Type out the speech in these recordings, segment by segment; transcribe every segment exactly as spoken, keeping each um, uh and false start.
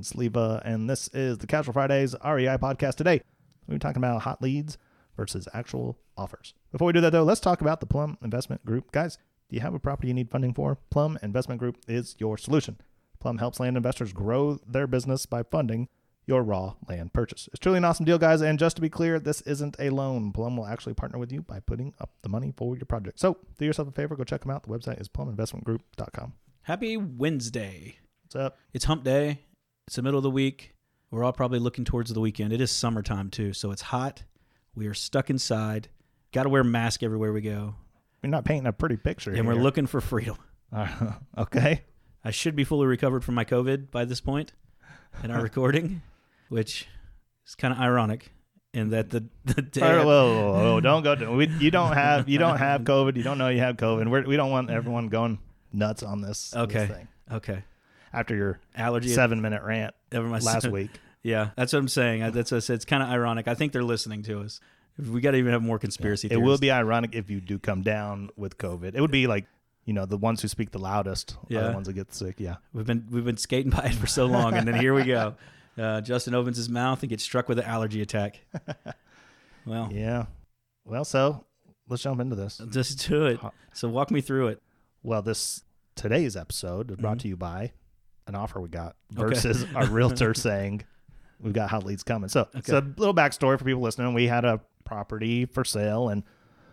Sleva, and this is the Casual Fridays R E I podcast. Today, we're talking about hot leads versus actual offers. Before we do that, though, let's talk about the Plum Investment Group. Guys, do you have a property you need funding for? Plum Investment Group is your solution. Plum helps land investors grow their business by funding your raw land purchase. It's truly an awesome deal, guys. And just to be clear, this isn't a loan. Plum will actually partner with you by putting up the money for your project. So do yourself a favor, go check them out. The website is plum investment group dot com. Happy Wednesday. What's up? It's hump day. It's the middle of the week. We're all probably looking towards the weekend. It is summertime too, so it's hot. We are stuck inside. Got to wear a mask everywhere we go. You're not painting a pretty picture and here. We're looking for freedom. Uh, okay. I should be fully recovered from my COVID by this point in our recording, which is kind of ironic in that the, the day... Right, whoa, whoa, whoa, don't go... To, we, you, don't have, you don't have COVID. You don't know you have COVID. We're, we don't want everyone going nuts on this, okay. this thing. Okay. After your allergy seven-minute rant my, last week. Yeah, that's what I'm saying. I, that's what I said. It's kind of ironic. I think they're listening to us. We got to even have more conspiracy yeah, it theories. It will be ironic if you do come down with COVID. It would be like, you know, the ones who speak the loudest yeah. are the ones that get sick. Yeah. We've been we've been skating by it for so long, and then here we go. Uh, Justin opens his mouth and gets struck with an allergy attack. Well. Yeah. Well, so let's jump into this. Let's do it. So walk me through it. Well, this today's episode is brought mm-hmm. to you by an offer we got versus okay. our realtor saying we've got hot leads coming. So okay. it's a little backstory for people listening. We had a property for sale, and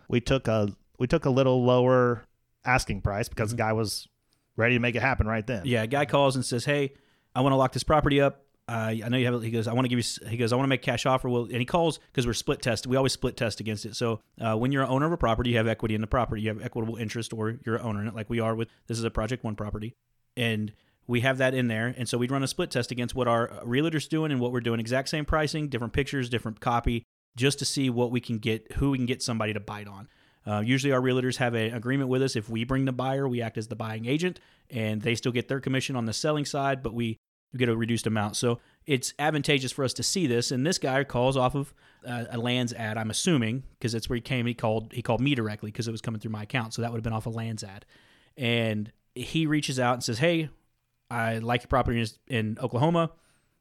we took a we took a little lower asking price because the guy was ready to make it happen right then. Yeah, a guy calls and says, "Hey, I want to lock this property up. Uh, I know you have it." He goes, "I want to give you." He goes, "I want to make cash offer." Well, and he calls because we're split test. We always split test against it. So uh, when you're an owner of a property, you have equity in the property. You have equitable interest, or you're an owner in it, like we are with this is a Project One property, and we have that in there. And so we'd run a split test against what our realtor's doing and what we're doing. Exact same pricing, different pictures, different copy, just to see what we can get, who we can get somebody to bite on. Uh, usually our realtors have an agreement with us. If we bring the buyer, we act as the buying agent, and they still get their commission on the selling side, but we get a reduced amount. So it's advantageous for us to see this. And this guy calls off of uh, a Lands ad, I'm assuming, because that's where he came. He called He called me directly because it was coming through my account. So that would have been off a Lands ad. And he reaches out and says, "Hey, I like your property in Oklahoma.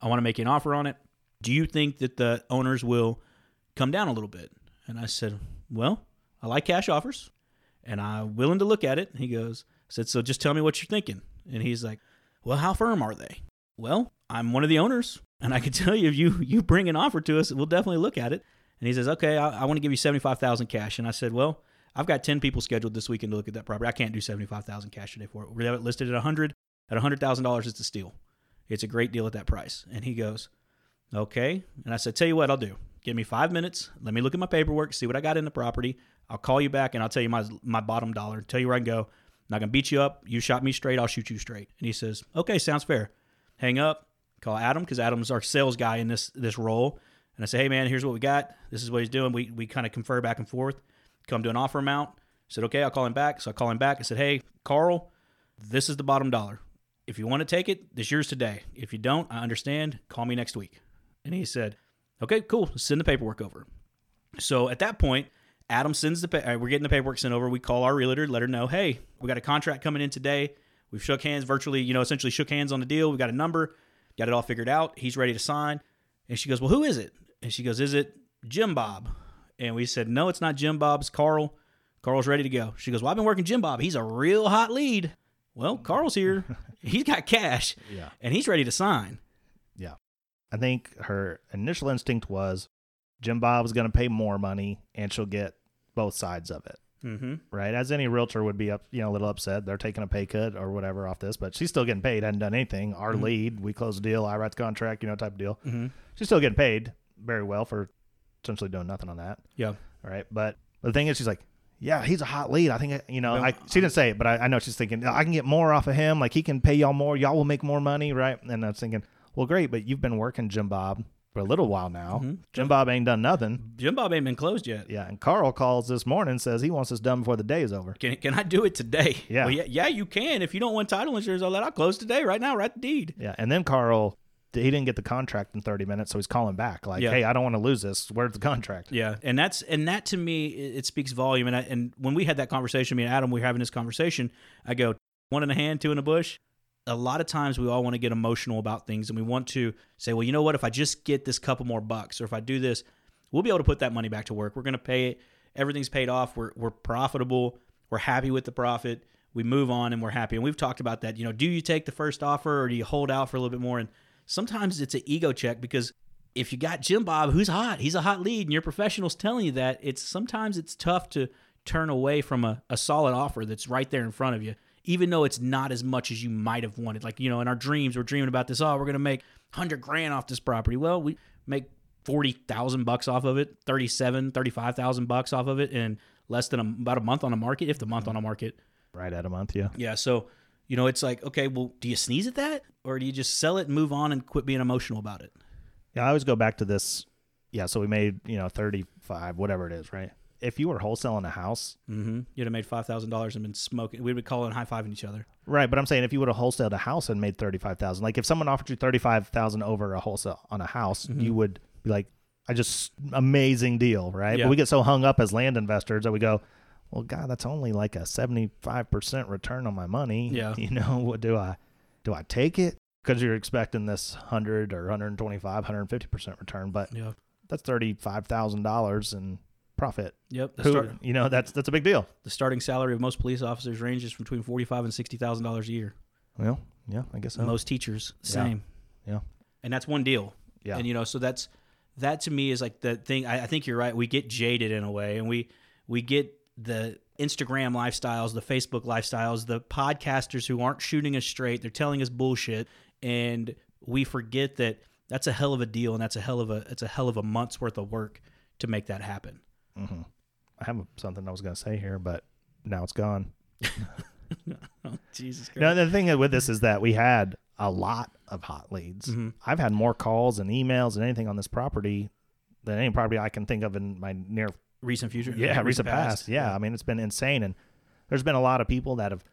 I want to make you an offer on it. Do you think that the owners will come down a little bit?" And I said, "Well, I like cash offers, and I'm willing to look at it." And he goes, I said, "So just tell me what you're thinking." And he's like, "Well, how firm are they?" "Well, I'm one of the owners, and I can tell you if you, you bring an offer to us, we'll definitely look at it." And he says, "Okay, I, I want to give you seventy-five thousand dollars cash." And I said, "Well, I've got ten people scheduled this weekend to look at that property. I can't do seventy-five thousand dollars cash today for it. We have it listed at one hundred thousand dollars. At one hundred thousand dollars, it's a steal. It's a great deal at that price." And he goes, "Okay." And I said, "Tell you what I'll do. Give me five minutes. Let me look at my paperwork, see what I got in the property. I'll call you back, and I'll tell you my my bottom dollar, tell you where I can go. I'm not going to beat you up. You shot me straight. I'll shoot you straight." And he says, "Okay, sounds fair." Hang up, call Adam, because Adam's our sales guy in this this role. And I say, "Hey, man, here's what we got. This is what he's doing." We we kind of confer back and forth, come to an offer amount. I said, "Okay, I'll call him back." So I call him back. I said, "Hey, Carl, this is the bottom dollar. If you want to take it, it's yours today. If you don't, I understand. Call me next week." And he said, "Okay, cool. Send the paperwork over." So at that point, Adam sends the, pa- we're getting the paperwork sent over. We call our realtor, let her know, "Hey, we got a contract coming in today. We've shook hands virtually, you know, essentially shook hands on the deal. We got a number, got it all figured out. He's ready to sign." And she goes, "Well, who is it?" And she goes, "Is it Jim Bob?" And we said, "No, it's not Jim Bob. It's Carl. Carl's ready to go." She goes, "Well, I've been working Jim Bob. He's a real hot lead." Well, Carl's here. He's got cash, yeah, and he's ready to sign. Yeah. I think her initial instinct was Jim Bob was going to pay more money, and she'll get both sides of it, mm-hmm. right? As any realtor would be up, you know, a little upset. They're taking a pay cut or whatever off this, but she's still getting paid. Hadn't done anything. Our mm-hmm. lead, we close the deal, I write the contract, you know, type of deal. Mm-hmm. She's still getting paid very well for essentially doing nothing on that. Yeah. All right. But the thing is, she's like, "Yeah, he's a hot lead. I think, you know," I, she didn't say it, but I, I know she's thinking, "I can get more off of him. Like, he can pay y'all more. Y'all will make more money," right? And I was thinking, well, great, but you've been working Jim Bob for a little while now. Mm-hmm. Jim Bob ain't done nothing. Jim Bob ain't been closed yet. Yeah, and Carl calls this morning and says he wants this done before the day is over. Can can I do it today? Yeah. Well, yeah, yeah, you can. If you don't want title insurance, I'll let I'll close today, right now, write the deed. Yeah, and then Carl, he didn't get the contract in thirty minutes, so he's calling back like, yeah. hey, I don't want to lose this. Where's the contract? Yeah, and that's and that to me, it, it speaks volume. And I, and when we had that conversation, me and Adam, we were having this conversation, I go, one in a hand, two in a bush. A lot of times we all want to get emotional about things and we want to say, well, you know what, if I just get this couple more bucks or if I do this, we'll be able to put that money back to work. We're going to pay it. Everything's paid off. We're we're profitable. We're happy with the profit. We move on and we're happy. And we've talked about that. You know, do you take the first offer or do you hold out for a little bit more? And sometimes it's an ego check because if you got Jim Bob, who's hot, he's a hot lead and your professional's telling you that, it's sometimes it's tough to turn away from a, a solid offer that's right there in front of you, even though it's not as much as you might have wanted. Like, you know, in our dreams, we're dreaming about this, oh, we're going to make one hundred grand off this property. Well, we make forty thousand bucks off of it, thirty-seven, thirty-five thousand bucks off of it in less than a, about a month on the market, if the month on the market. Right at a month, yeah. Yeah, so, you know, it's like, okay, well, do you sneeze at that? Or do you just sell it and move on and quit being emotional about it? Yeah, I always go back to this. Yeah, so we made, you know, thirty-five, whatever it is, right? If you were wholesaling a house, mm-hmm. you'd have made five thousand dollars and been smoking. We'd be calling and high-fiving each other. Right, but I'm saying if you would have wholesaled a house and made thirty-five thousand dollars, like if someone offered you thirty-five thousand dollars over a wholesale on a house, mm-hmm. you would be like, I just, amazing deal, right? Yeah. But we get so hung up as land investors that we go, well, God, that's only like a seventy-five percent return on my money. Yeah. You know, what do I, do I take it? Because you're expecting this one hundred or one twenty-five, one fifty percent return, but yeah. that's thirty-five thousand dollars and profit. Yep. Who, start, you know, that's that's a big deal. The starting salary of most police officers ranges from between forty-five and sixty thousand dollars a year. Well, yeah, I guess so. Most teachers, yeah. same. Yeah. And that's one deal. Yeah. And you know, so that's that to me is like the thing. I, I think you're right. We get jaded in a way, and we we get the Instagram lifestyles, the Facebook lifestyles, the podcasters who aren't shooting us straight. They're telling us bullshit, and we forget that that's a hell of a deal, and that's a hell of a it's a hell of a month's worth of work to make that happen. Mm-hmm. I have something I was going to say here, but now it's gone. Oh, Jesus Christ. Now, the thing with this is that we had a lot of hot leads. Mm-hmm. I've had more calls and emails and anything on this property than any property I can think of in my near... Recent future? Yeah, yeah recent, recent past. past. Yeah, yeah, I mean, it's been insane. And there's been a lot of people that have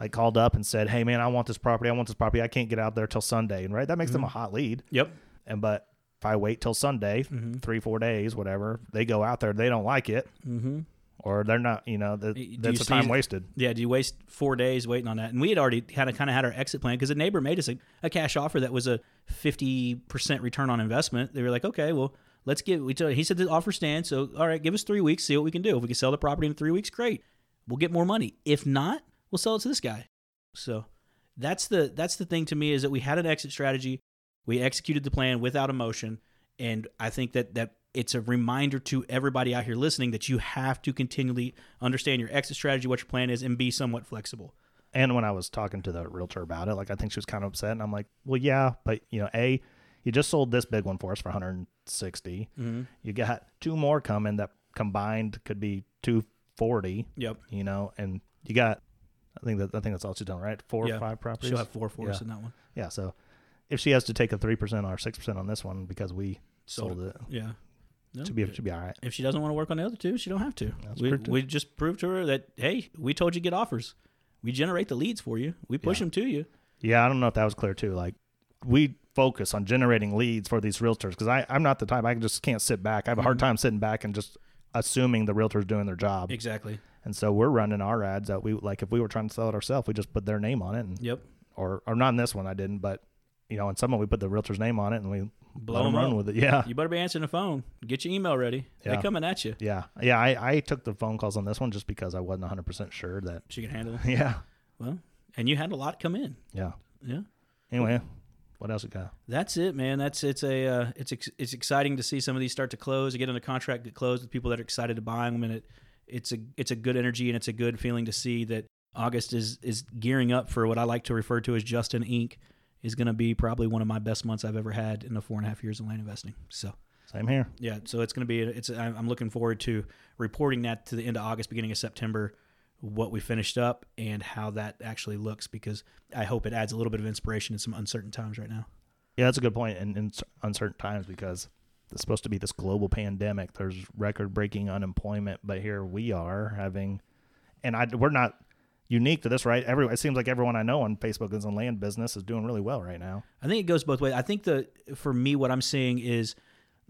like called up and said, hey, man, I want this property. I want this property. I can't get out there till Sunday. And right, that makes mm-hmm. them a hot lead. Yep. And but... If I wait till Sunday, mm-hmm. three, four days, whatever, they go out there, they don't like it, mm-hmm. or they're not, you know, that, that's a time wasted. Yeah, do you waste four days waiting on that? And we had already kind of kind of had our exit plan because a neighbor made us a, a cash offer that was a fifty percent return on investment. They were like, okay, well, let's get, we tell, he said the offer stands, so all right, give us three weeks, see what we can do. If we can sell the property in three weeks, great. We'll get more money. If not, we'll sell it to this guy. So that's the that's the thing to me is that we had an exit strategy. We executed the plan without emotion, and I think that, that it's a reminder to everybody out here listening that you have to continually understand your exit strategy, what your plan is, and be somewhat flexible. And when I was talking to the realtor about it, like I think she was kind of upset, and I'm like, well, yeah, but you know, A, you just sold this big one for us for one hundred sixty. Mm-hmm. You got two more coming that combined could be two forty. Yep. You know, and you got, I think that I think that's all she's done, right? Four yeah. or five properties. She'll have four for us yeah. in that one. Yeah, so. If she has to take a three percent or six percent on this one because we sold, sold it, yeah, no, should be should be all right. If she doesn't want to work on the other two, she don't have to. We, we just proved to her that, hey, we told you get offers. We generate the leads for you. We push yeah. them to you. Yeah, I don't know if that was clear too. Like, we focus on generating leads for these realtors because I I'm not the type. I just can't sit back. I have a hard time sitting back and just assuming the realtor's doing their job. Exactly. And so we're running our ads that we like. If we were trying to sell it ourselves, we just put their name on it. And, yep. Or or not in this one. I didn't, but. You know, and someone we put the realtor's name on it and we blow them run with it. Yeah. You better be answering the phone. Get your email ready. Yeah. They're coming at you. Yeah. Yeah. I, I took the phone calls on this one just because I wasn't one hundred percent sure that she could handle it. Yeah. Well, and you had a lot come in. Yeah. Yeah. Anyway, what else we got? That's it, man. That's it's a uh, it's ex- it's exciting to see some of these start to close, to get under contract, get closed with people that are excited to buy them. And it it's a it's a good energy and it's a good feeling to see that August is is gearing up for what I like to refer to as Justin Incorporated is going to be probably one of my best months I've ever had in the four and a half years of land investing. So same here. Yeah. So it's going to be, it's, I'm looking forward to reporting that to the end of August, beginning of September, what we finished up and how that actually looks, because I hope it adds a little bit of inspiration in some uncertain times right now. Yeah, that's a good point in, in uncertain times, because it's supposed to be this global pandemic. There's record-breaking unemployment, but here we are having, and I, we're not unique to this, right? Every, it seems like everyone I know on Facebook is in land business is doing really well right now. I think it goes both ways. I think the for me, what I'm seeing is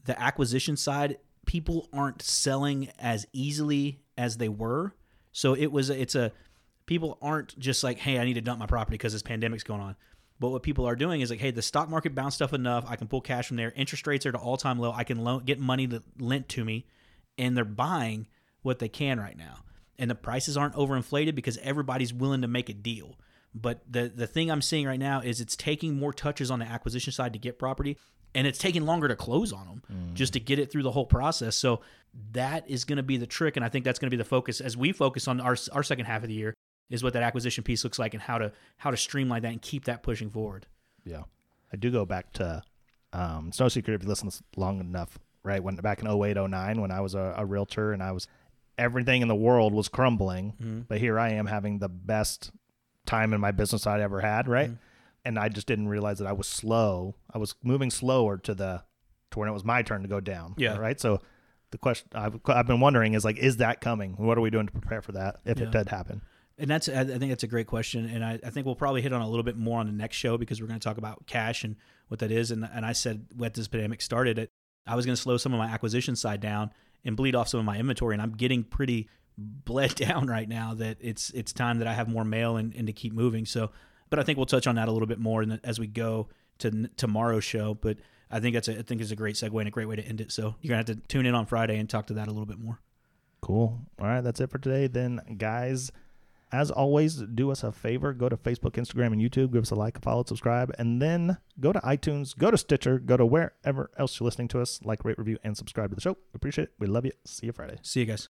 the acquisition side. People aren't selling as easily as they were, so it was. It's a people aren't just like, hey, I need to dump my property because this pandemic's going on. But what people are doing is like, hey, the stock market bounced up enough. I can pull cash from there. Interest rates are at an all-time low. I can loan, get money that lent to me, and they're buying what they can right now. And the prices aren't overinflated because everybody's willing to make a deal. But the the thing I'm seeing right now is it's taking more touches on the acquisition side to get property, and it's taking longer to close on them mm. just to get it through the whole process. So that is going to be the trick, and I think that's going to be the focus as we focus on our our second half of the year. Is what that acquisition piece looks like and how to how to streamline that and keep that pushing forward. Yeah. I do go back to, um, it's no secret if you listen long enough, right? When back in oh eight, oh nine, when I was a, a realtor and I was, everything in the world was crumbling, mm-hmm. but here I am having the best time in my business I'd ever had, right? Mm-hmm. And I just didn't realize that I was slow. I was moving slower to the, to when it was my turn to go down. Yeah. Right. So the question I've, I've been wondering is like, is that coming? What are we doing to prepare for that if yeah. it did happen? And that's, I think that's a great question. And I, I think we'll probably hit on a little bit more on the next show because we're going to talk about cash and what that is. And and I said, when this pandemic started, it, I was going to slow some of my acquisition side down and bleed off some of my inventory. And I'm getting pretty bled down right now that it's it's time that I have more mail and, and to keep moving. So, but I think we'll touch on that a little bit more in the, as we go to n- tomorrow's show. But I think that's a, I think it's a great segue and a great way to end it. So you're going to have to tune in on Friday and talk to that a little bit more. Cool. All right. That's it for today then, guys. As always, do us a favor. Go to Facebook, Instagram, and YouTube. Give us a like, a follow, subscribe, and then go to iTunes, go to Stitcher, go to wherever else you're listening to us. Like, rate, review, and subscribe to the show. Appreciate it. We love you. See you Friday. See you guys.